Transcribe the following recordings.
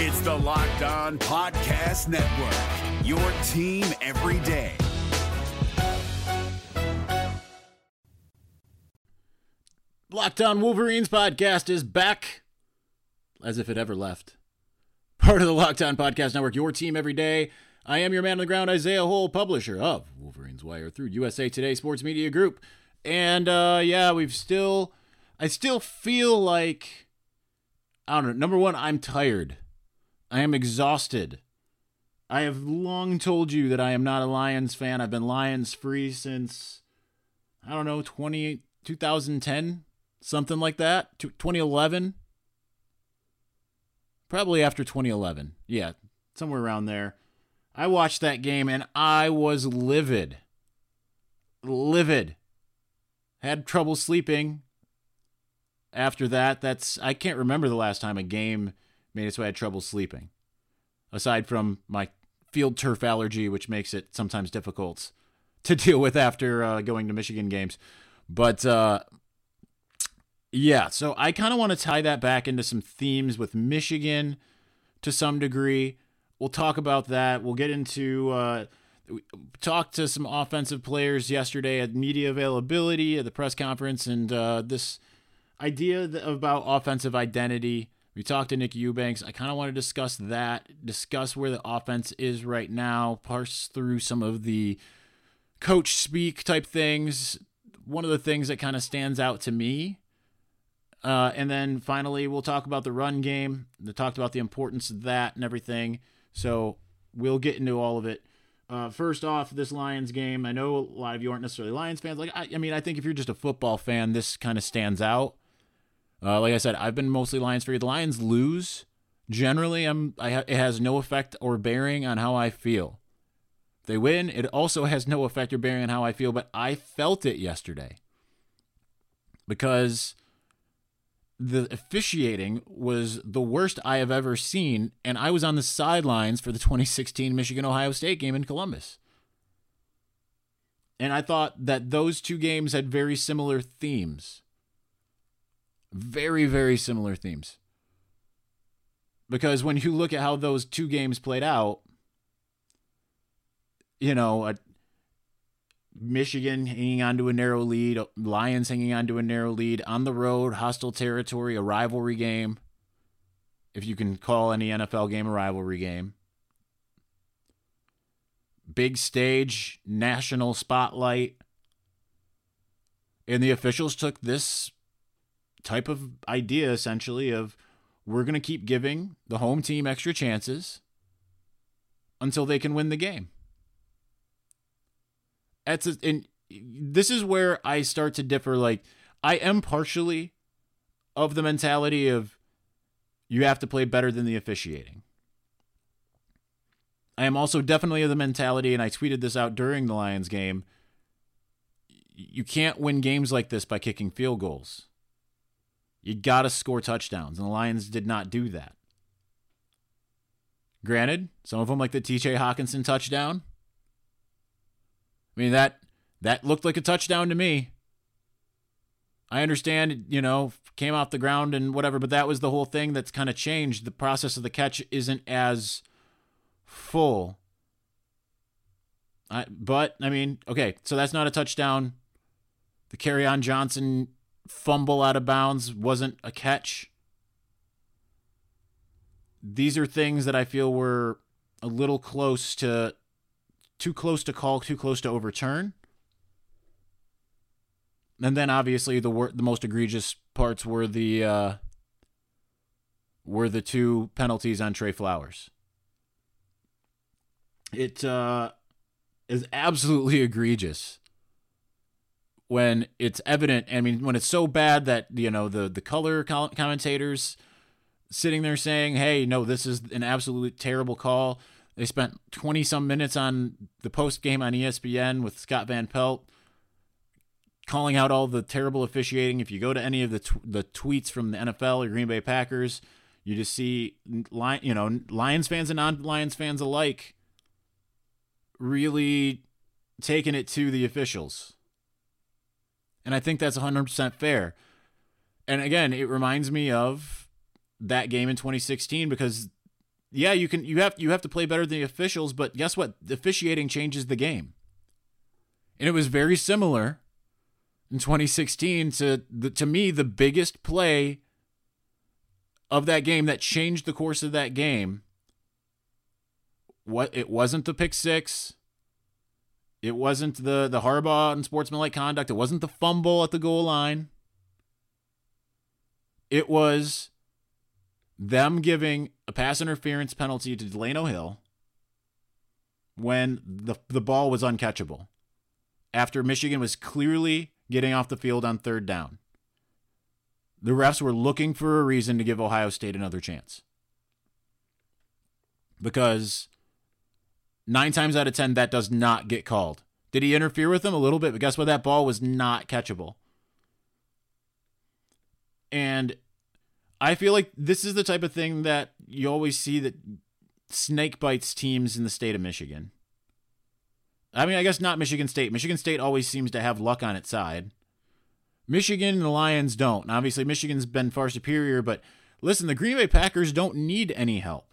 It's the Locked On Podcast Network, your team every day. Locked On Wolverines podcast is back, as if it ever left. Part of the Locked On Podcast Network, your team every day. I am your man on the ground, Isaiah Hole, publisher of Wolverines Wire through USA Today Sports Media Group. And, I still feel like, I don't know, number one, I'm tired. I am exhausted. I have long told you that I am not a Lions fan. I've been Lions free since, 2010, something like that, 2011. Probably after 2011. Yeah, somewhere around there. I watched that game and I was livid. Livid. Had trouble sleeping. After that, I can't remember the last time a game made it so I had trouble sleeping. Aside from my field turf allergy, which makes it sometimes difficult to deal with after going to Michigan games. But, so I kind of want to tie that back into some themes with Michigan to some degree. We'll talk about that. We'll get into... we talked to some offensive players yesterday at media availability at the press conference, and this idea about offensive identity. We talked to Nick Eubanks. I kind of want to discuss that, discuss where the offense is right now, parse through some of the coach speak type things. One of the things that kind of stands out to me. And then finally, we'll talk about the run game. They talked about the importance of that and everything. So we'll get into all of it. First off, this Lions game, I know a lot of you aren't necessarily Lions fans. Like, I think if you're just a football fan, this kind of stands out. Like I said, I've been mostly Lions fan. The Lions lose. Generally, it has no effect or bearing on how I feel. If they win, it also has no effect or bearing on how I feel, but I felt it yesterday because the officiating was the worst I have ever seen, and I was on the sidelines for the 2016 Michigan-Ohio State game in Columbus. And I thought that those two games had very similar themes. Very, very similar themes. Because when you look at how those two games played out, Michigan hanging on to a narrow lead, Lions hanging on to a narrow lead, on the road, hostile territory, a rivalry game, if you can call any NFL game a rivalry game. Big stage, national spotlight. And the officials took this type of idea, essentially, of we're going to keep giving the home team extra chances until they can win the game. And this is where I start to differ. Like, I am partially of the mentality of you have to play better than the officiating. I am also definitely of the mentality, and I tweeted this out during the Lions game, you can't win games like this by kicking field goals. You got to score touchdowns, and the Lions did not do that. Granted, some of them, like the TJ Hawkinson touchdown, that looked like a touchdown to me. I understand, came off the ground and whatever, but that was the whole thing that's kind of changed. The process of the catch isn't as full. So that's not a touchdown. The Karan Johnson fumble out of bounds wasn't a catch. These are things that I feel were a little close to... too close to call, too close to overturn. And then obviously the most egregious parts were the two penalties on Trey Flowers. It is absolutely egregious when it's evident. When it's so bad that the color commentators sitting there saying, "Hey, no, this is an absolutely terrible call." They spent 20-some minutes on the post-game on ESPN with Scott Van Pelt calling out all the terrible officiating. If you go to any of the tweets from the NFL or Green Bay Packers, you just see Lions fans and non-Lions fans alike really taking it to the officials. And I think that's 100% fair. And again, it reminds me of that game in 2016 because yeah, you have to play better than the officials, but guess what? The officiating changes the game. And it was very similar in 2016 to me the biggest play of that game that changed the course of that game. What it wasn't the pick six. It wasn't the Harbaugh and sportsmanlike conduct. It wasn't the fumble at the goal line. It was them giving a pass interference penalty to Delano Hill when the ball was uncatchable after Michigan was clearly getting off the field on third down. The refs were looking for a reason to give Ohio State another chance because 9 times out of 10, that does not get called. Did he interfere with them? A little bit, but guess what? That ball was not catchable. And I feel like this is the type of thing that you always see that snake bites teams in the state of Michigan. I mean, I guess not Michigan State. Michigan State always seems to have luck on its side. Michigan and the Lions don't. And obviously, Michigan's been far superior, but listen, the Green Bay Packers don't need any help.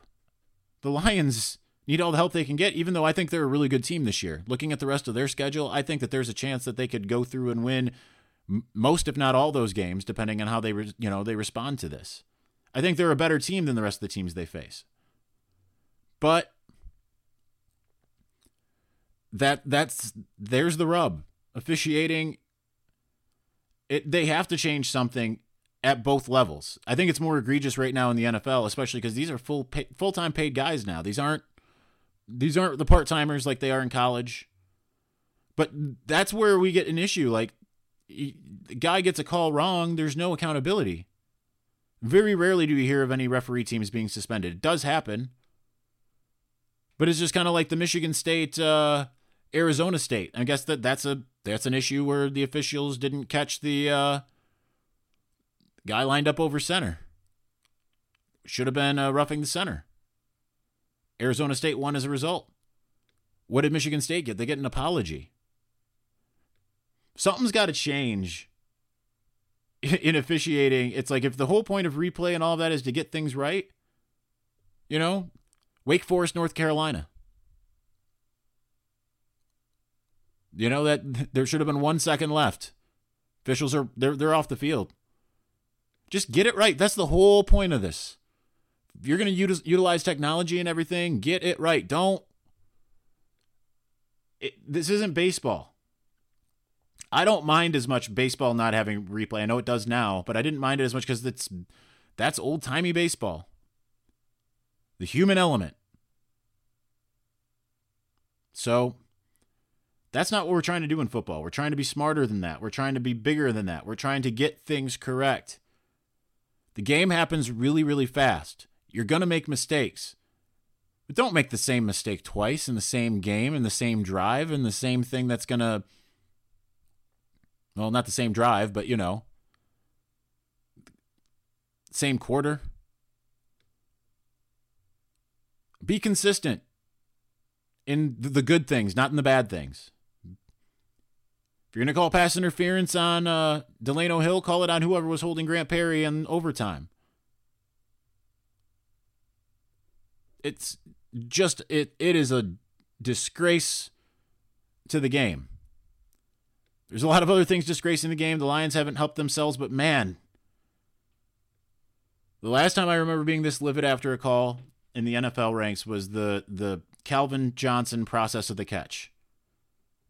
The Lions need all the help they can get, even though I think they're a really good team this year. Looking at the rest of their schedule, I think that there's a chance that they could go through and win most, if not all, those games, depending on how they respond to this. I think they're a better team than the rest of the teams they face. But there's the rub. Officiating, they have to change something at both levels. I think it's more egregious right now in the NFL, especially because these are full-time paid guys now. These aren't the part-timers like they are in college. But that's where we get an issue. Like, the guy gets a call wrong, there's no accountability. Very rarely do we hear of any referee teams being suspended. It does happen. But it's just kind of like the Michigan State, Arizona State. I guess that's an issue where the officials didn't catch the guy lined up over center. Should have been roughing the center. Arizona State won as a result. What did Michigan State get? They get an apology. Something's got to change in officiating. It's like if the whole point of replay and all of that is to get things right, you know, Wake Forest, North Carolina. You know, that there should have been 1 second left. Officials they're off the field. Just get it right. That's the whole point of this. If you're going to utilize technology and everything, get it right. This isn't baseball. I don't mind as much baseball not having replay. I know it does now, but I didn't mind it as much because that's old-timey baseball. The human element. So that's not what we're trying to do in football. We're trying to be smarter than that. We're trying to be bigger than that. We're trying to get things correct. The game happens really, really fast. You're going to make mistakes. But don't make the same mistake twice in the same game, in the same drive, in the same thing that's going to... Well, not the same drive, but, you know, same quarter. Be consistent in the good things, not in the bad things. If you're going to call pass interference on Delano Hill, call it on whoever was holding Grant Perry in overtime. It's just, it is a disgrace to the game. There's a lot of other things disgracing the game. The Lions haven't helped themselves, but man, the last time I remember being this livid after a call in the NFL ranks was the Calvin Johnson process of the catch.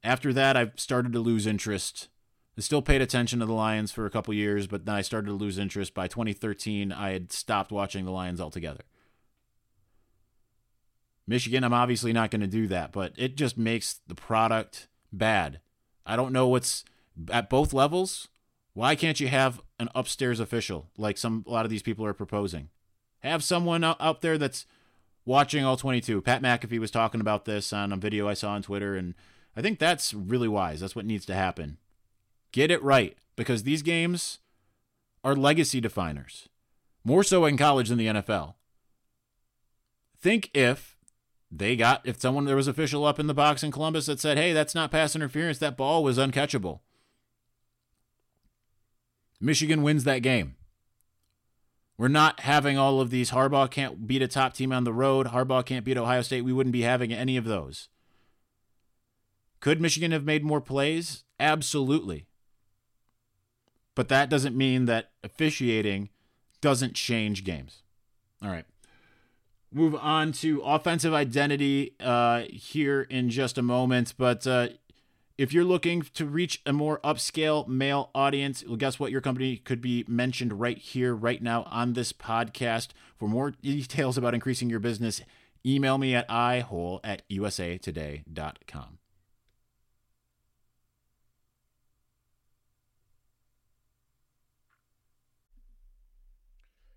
After that, I've started to lose interest. I still paid attention to the Lions for a couple years, but then I started to lose interest. By 2013, I had stopped watching the Lions altogether. Michigan, I'm obviously not going to do that, but it just makes the product bad. I don't know what's at both levels. Why can't you have an upstairs official like a lot of these people are proposing? Have someone out there that's watching all 22. Pat McAfee was talking about this on a video I saw on Twitter, and I think that's really wise. That's what needs to happen. Get it right, because these games are legacy definers, more so in college than the NFL. Think if there was official up in the box in Columbus that said, hey, that's not pass interference, that ball was uncatchable. Michigan wins that game. We're not having all of these. Harbaugh can't beat a top team on the road. Harbaugh can't beat Ohio State. We wouldn't be having any of those. Could Michigan have made more plays? Absolutely. But that doesn't mean that officiating doesn't change games. All right. Move on to offensive identity here in just a moment. But if you're looking to reach a more upscale male audience, well, guess what? Your company could be mentioned right here, right now on this podcast. For more details about increasing your business, email me at ihole@usatoday.com.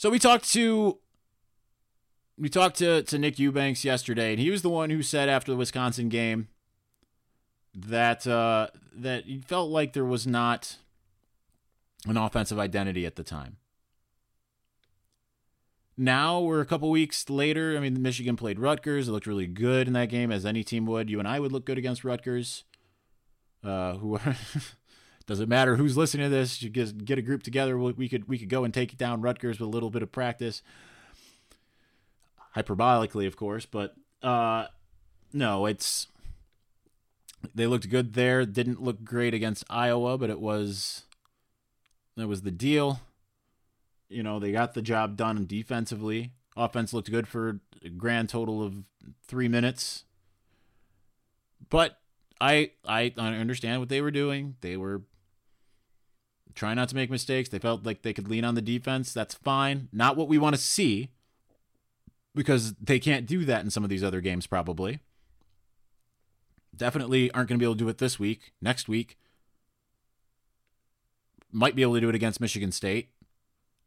So we talked to Nick Eubanks yesterday, and he was the one who said after the Wisconsin game that that he felt like there was not an offensive identity at the time. Now we're a couple weeks later. I mean, Michigan played Rutgers. It looked really good in that game, as any team would. You and I would look good against Rutgers. Doesn't matter who's listening to this. You just get a group together. We could go and take down Rutgers with a little bit of practice, hyperbolically, of course. But no, they looked good there. Didn't look great against Iowa, but that was the deal. You know, they got the job done defensively. Offense looked good for a grand total of 3 minutes, but I understand what they were doing. They were trying not to make mistakes. They felt like they could lean on the defense. That's fine. Not what we want to see, because they can't do that in some of these other games probably. Definitely aren't going to be able to do it this week. Next week, might be able to do it against Michigan State.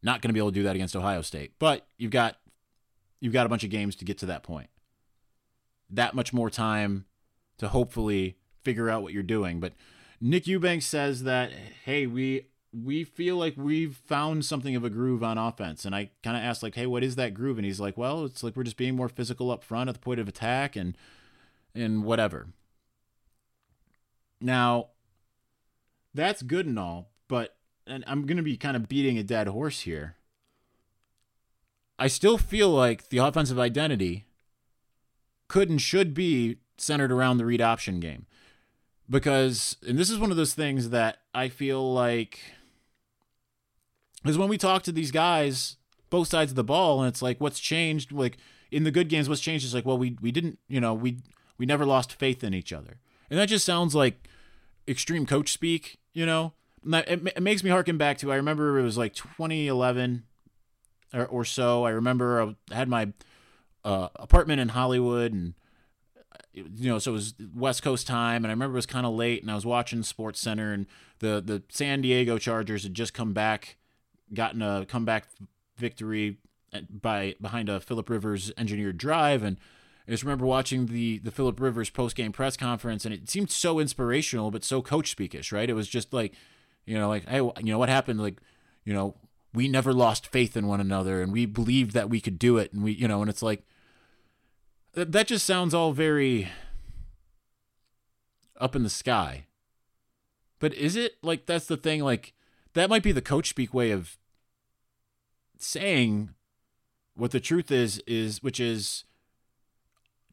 Not going to be able to do that against Ohio State. But you've got a bunch of games to get to that point. That much more time to hopefully figure out what you're doing. But Nick Eubanks says that, hey, we feel like we've found something of a groove on offense. And I kind of asked, like, hey, what is that groove? And he's like, well, it's like we're just being more physical up front at the point of attack and whatever. Now, that's good and all, but, and I'm going to be kind of beating a dead horse here, I still feel like the offensive identity could and should be centered around the read option game. Because, and this is one of those things that I feel like, because when we talk to these guys, both sides of the ball, and it's like, what's changed? Like, in the good games, what's changed is like, well, we didn't, you know, we never lost faith in each other. And that just sounds like extreme coach speak, you know? It makes me harken back to, I remember it was like 2011 or so. I remember I had my apartment in Hollywood, and you know, so it was West Coast time, and I remember it was kind of late, and I was watching Sports Center, and the San Diego Chargers had just come back, gotten a comeback victory behind a Phillip Rivers engineered drive, and I just remember watching the Phillip Rivers post-game press conference, and it seemed so inspirational, but so coach speakish, right? It was just like, you know, like, hey, you know, what happened? Like, you know, we never lost faith in one another, and we believed that we could do it, and we, you know, and it's like, that just sounds all very up in the sky. But is it? Like, that's the thing. Like, that might be the coach speak way of saying what the truth is, which is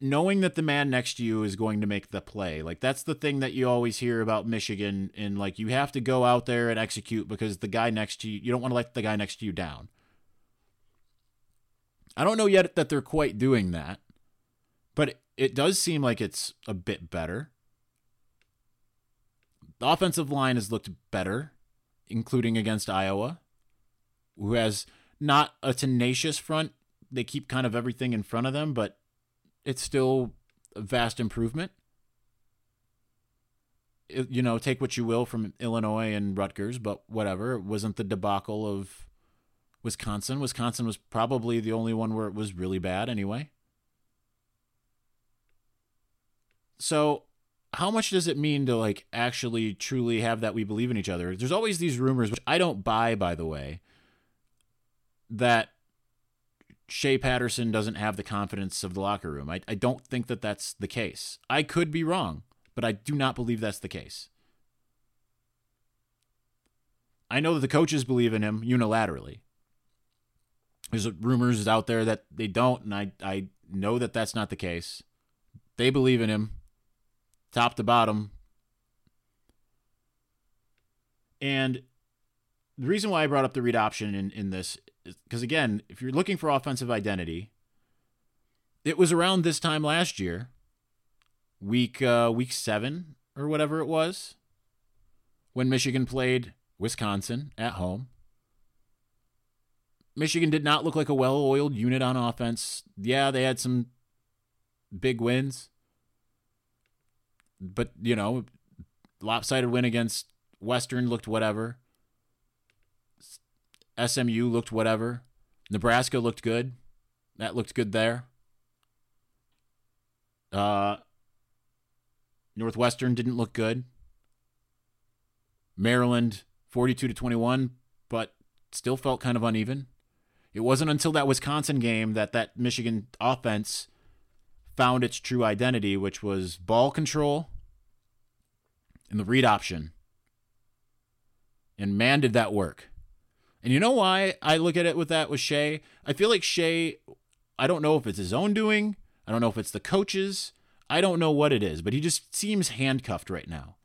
knowing that the man next to you is going to make the play. Like, that's the thing that you always hear about Michigan. And, like, you have to go out there and execute because the guy next to you, you don't want to let the guy next to you down. I don't know yet that they're quite doing that. But it does seem like it's a bit better. The offensive line has looked better, including against Iowa, who has not a tenacious front. They keep kind of everything in front of them, but it's still a vast improvement. you know, take what you will from Illinois and Rutgers, but whatever. It wasn't the debacle of Wisconsin. Wisconsin was probably the only one where it was really bad anyway. So how much does it mean to, like, actually truly have that we believe in each other? There's always these rumors, which I don't buy, by the way, that Shea Patterson doesn't have the confidence of the locker room. I don't think that that's the case. I could be wrong, but I do not believe that's the case. I know that the coaches believe in him unilaterally. There's rumors out there that they don't, and I know that that's not the case. They believe in him, top to bottom. And the reason why I brought up the read option in this is because, again, if you're looking for offensive identity, it was around this time last year, week seven or whatever it was, when Michigan played Wisconsin at home. Michigan did not look like a well-oiled unit on offense. Yeah, they had some big wins, but, you know, lopsided win against Western looked whatever. SMU looked whatever. Nebraska looked good. That looked good there. Northwestern didn't look good. Maryland, 42-21, but still felt kind of uneven. It wasn't until that Wisconsin game that Michigan offense found its true identity, which was ball control and the read option. And man, did that work. And you know why I look at it with that with Shea? I feel like Shea, I don't know if it's his own doing. I don't know if it's the coaches. I don't know what it is, but he just seems handcuffed right now.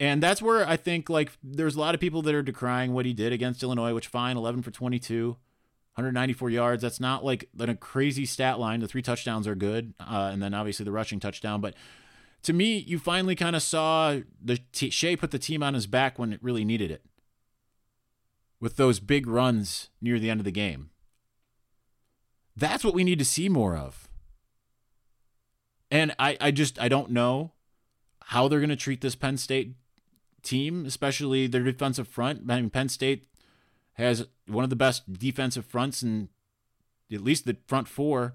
And that's where I think, like, there's a lot of people that are decrying what he did against Illinois, which, fine, 11 for 22. 194 yards. That's not like a crazy stat line. The three touchdowns are good. And then obviously the rushing touchdown. But to me, you finally kind of saw Shea put the team on his back when it really needed it, with those big runs near the end of the game. That's what we need to see more of. And I don't know how they're going to treat this Penn State team, especially their defensive front. I mean, Penn State has one of the best defensive fronts, and at least the front four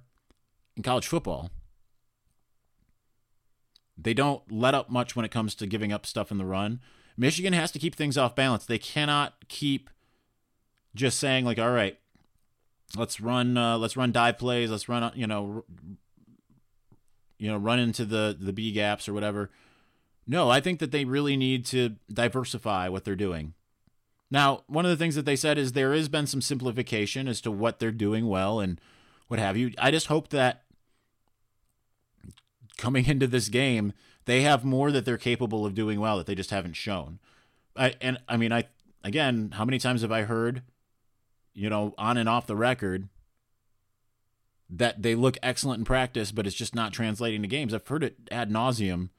in college football. They don't let up much when it comes to giving up stuff in the run. Michigan has to keep things off balance. They cannot keep just saying, like, all right, let's run dive plays, let's run, run into the B gaps or whatever. No, I think that they really need to diversify what they're doing. Now, one of the things that they said is there has been some simplification as to what they're doing well and what have you. I just hope that coming into this game, they have more that they're capable of doing well that they just haven't shown. Again, how many times have I heard, on and off the record, that they look excellent in practice, but it's just not translating to games? I've heard it ad nauseum,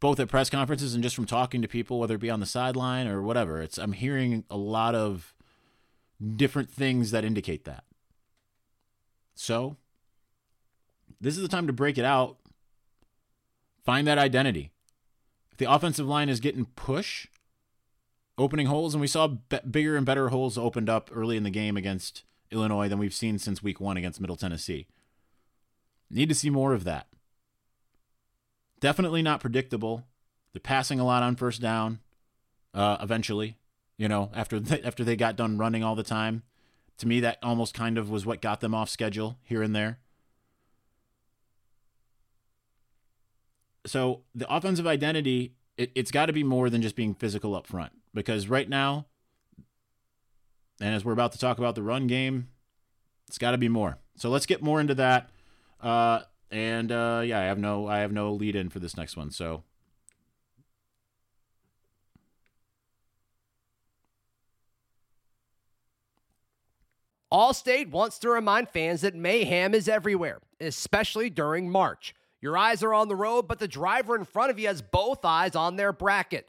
both at press conferences and just from talking to people, whether it be on the sideline or whatever. I'm hearing a lot of different things that indicate that. So this is the time to break it out. Find that identity. If the offensive line is getting push, opening holes, and we saw bigger and better holes opened up early in the game against Illinois than we've seen since week one against Middle Tennessee. Need to see more of that. Definitely not predictable. They're passing a lot on first down. Eventually, after they got done running all the time, to me that almost kind of was what got them off schedule here and there. So the offensive identity, it's got to be more than just being physical up front, because right now, and as we're about to talk about the run game, it's got to be more. So let's get more into that. And I have no lead in for this next one. So Allstate wants to remind fans that mayhem is everywhere, especially during March. Your eyes are on the road, but the driver in front of you has both eyes on their bracket.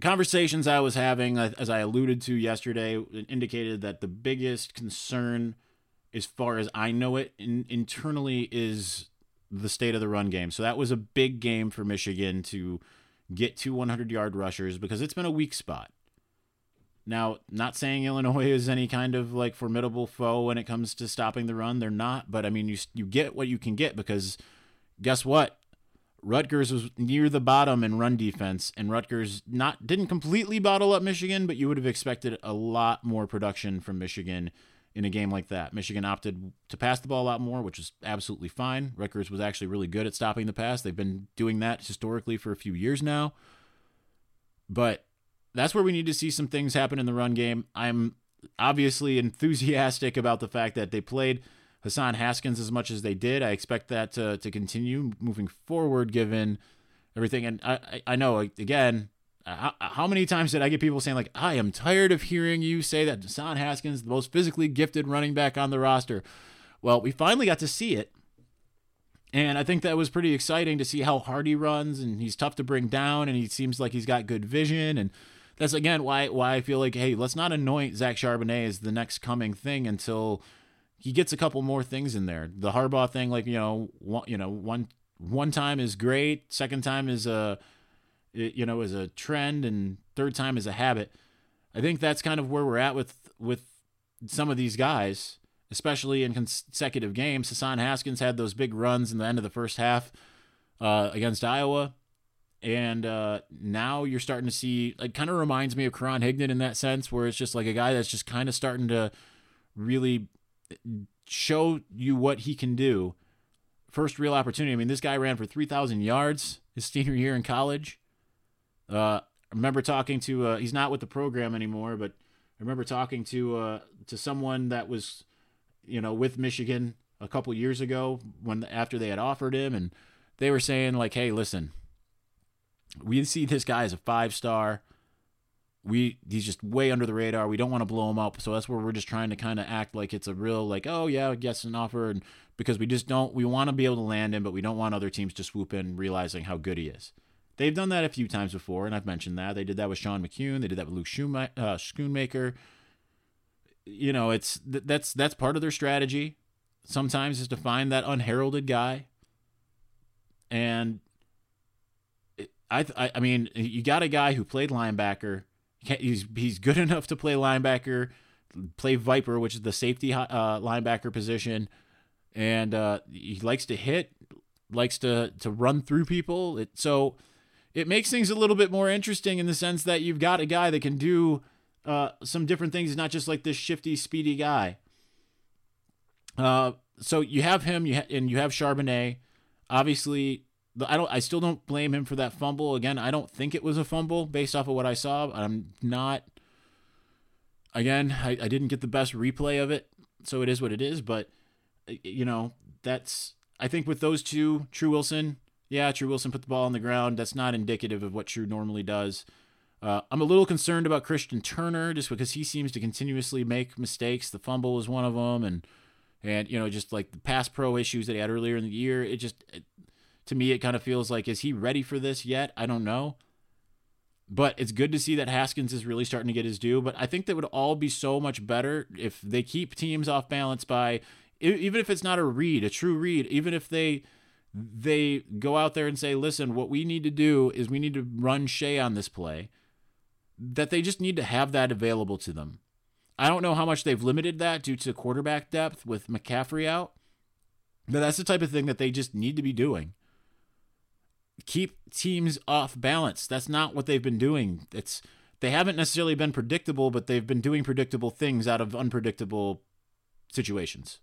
conversations I was having, as I alluded to yesterday, indicated that the biggest concern, as far as I know it, internally is the state of the run game. So that was a big game for Michigan to get 2 100-yard rushers because it's been a weak spot. Now, not saying Illinois is any kind of like formidable foe when it comes to stopping the run. They're not, but I mean, you get what you can get because guess what? Rutgers was near the bottom in run defense, and Rutgers didn't completely bottle up Michigan, but you would have expected a lot more production from Michigan in a game like that. Michigan opted to pass the ball a lot more, which is absolutely fine. Rutgers was actually really good at stopping the pass. They've been doing that historically for a few years now. But that's where we need to see some things happen in the run game. I'm obviously enthusiastic about the fact that they played Deson Haskins as much as they did. I expect that to continue moving forward given everything. And I know, again, how many times did I get people saying, like, I am tired of hearing you say that Deson Haskins is the most physically gifted running back on the roster? Well, we finally got to see it. And I think that was pretty exciting to see how hard he runs, and he's tough to bring down, and he seems like he's got good vision. And that's, again, why I feel like, hey, let's not anoint Zach Charbonnet as the next coming thing until he gets a couple more things in there. The Harbaugh thing, like, one time is great, second time is a trend, and third time is a habit. I think that's kind of where we're at with some of these guys, especially in consecutive games. Deson Haskins had those big runs in the end of the first half against Iowa, and now you're starting to see. It kind of reminds me of Karan Hignett in that sense, where it's just like a guy that's just kind of starting to really show you what he can do. First real opportunity. I mean, this guy ran for 3,000 yards his senior year in college. I remember talking to, he's not with the program anymore, but I remember talking to someone that was, with Michigan a couple years ago after they had offered him, and they were saying, like, hey, listen, we see this guy as a 5-star. He's just way under the radar. We don't want to blow him up. So that's where we're just trying to kind of act like it's a real, like, oh yeah, yes, an offer. And because we want to be able to land him, but we don't want other teams to swoop in realizing how good he is. They've done that a few times before. And I've mentioned that they did that with Sean McCune. They did that with Luke Schoonmaker. That's part of their strategy. Sometimes is to find that unheralded guy. And I mean, you got a guy who played linebacker. He's good enough to play linebacker, play Viper, which is the safety linebacker position, and he likes to hit, likes to run through people. So it makes things a little bit more interesting in the sense that you've got a guy that can do some different things, not just like this shifty, speedy guy. So you have him, and you have Charbonnet. Obviously, I still don't blame him for that fumble. Again, I don't think it was a fumble based off of what I saw. I'm not. Again, I didn't get the best replay of it, so it is what it is. But that's. I think with those two, True Wilson put the ball on the ground. That's not indicative of what True normally does. I'm a little concerned about Christian Turner just because he seems to continuously make mistakes. The fumble was one of them, and just like the pass pro issues that he had earlier in the year. To me, it kind of feels like, is he ready for this yet? I don't know. But it's good to see that Haskins is really starting to get his due. But I think that would all be so much better if they keep teams off balance by, even if it's not a true read, even if they go out there and say, listen, what we need to do is we need to run Shea on this play, that they just need to have that available to them. I don't know how much they've limited that due to quarterback depth with McCaffrey out, but that's the type of thing that they just need to be doing. Keep teams off balance. That's not what they've been doing. They haven't necessarily been predictable, but they've been doing predictable things out of unpredictable situations.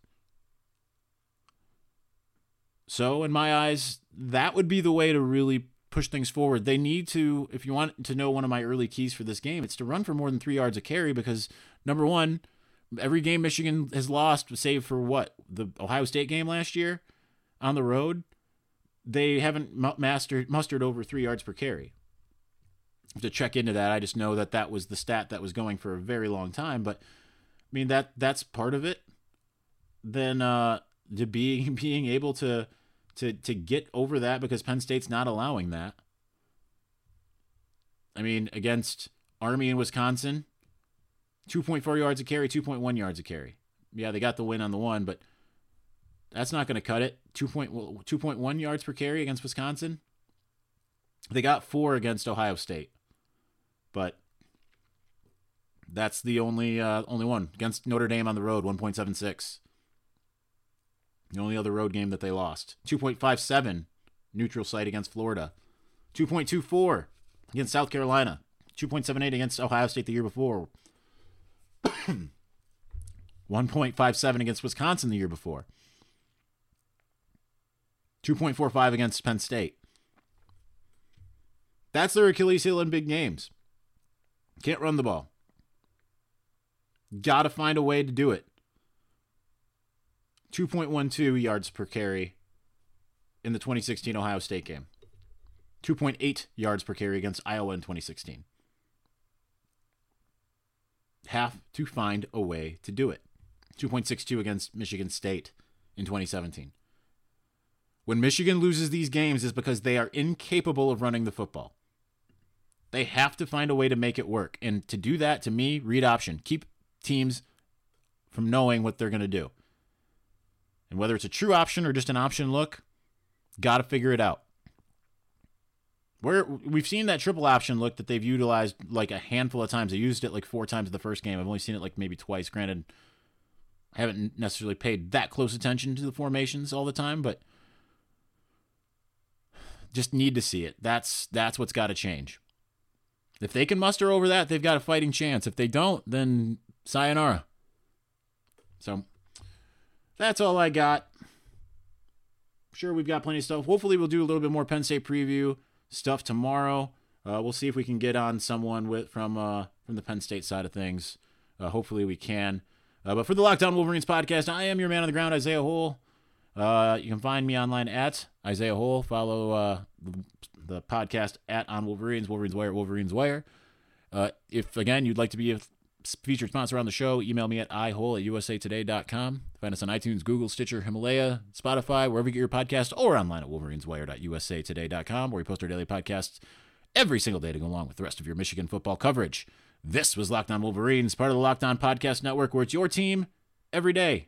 So in my eyes, that would be the way to really push things forward. They need to, if you want to know one of my early keys for this game, it's to run for more than 3 yards a carry because, number one, every game Michigan has lost, save for the Ohio State game last year on the road, they haven't mustered over 3 yards per carry. to check into that. I just know that that was the stat that was going for a very long time. But I mean, that's part of it. Then to being able to get over that, because Penn State's not allowing that. I mean, against Army and Wisconsin, 2.4 yards a carry, 2.1 yards a carry. Yeah, they got the win on the one, but that's not going to cut it. 2.1 yards per carry against Wisconsin. They got 4 against Ohio State, but that's the only one. Against Notre Dame on the road, 1.76. The only other road game that they lost. 2.57 neutral site against Florida. 2.24 against South Carolina. 2.78 against Ohio State the year before. 1.57 against Wisconsin the year before. 2.45 against Penn State. That's their Achilles heel in big games. Can't run the ball. Got to find a way to do it. 2.12 yards per carry in the 2016 Ohio State game. 2.8 yards per carry against Iowa in 2016. Have to find a way to do it. 2.62 against Michigan State in 2017. When Michigan loses these games, is because they are incapable of running the football. They have to find a way to make it work. And to do that, to me, read option. Keep teams from knowing what they're going to do. And whether it's a true option or just an option look, got to figure it out. We've seen that triple option look that they've utilized like a handful of times. They used it like 4 times in the first game. I've only seen it like maybe twice. Granted, I haven't necessarily paid that close attention to the formations all the time, but just need to see it. That's what's got to change. If they can muster over that, they've got a fighting chance. If they don't, then sayonara. So that's all I got. I'm sure we've got plenty of stuff. Hopefully we'll do a little bit more Penn State preview stuff tomorrow. We'll see if we can get on someone from the Penn State side of things. Hopefully we can. But for the Locked On Wolverines podcast, I am your man on the ground, Isaiah Hole. You can find me online at Isaiah Hole. Follow the podcast at On Wolverines, Wolverines Wire, Wolverines Wire. If, again, you'd like to be a featured sponsor on the show, email me at ihole@usatoday.com. Find us on iTunes, Google, Stitcher, Himalaya, Spotify, wherever you get your podcast, or online at wolverineswire.usatoday.com, where we post our daily podcasts every single day to go along with the rest of your Michigan football coverage. This was Locked On Wolverines, part of the Locked On Podcast Network, where it's your team every day.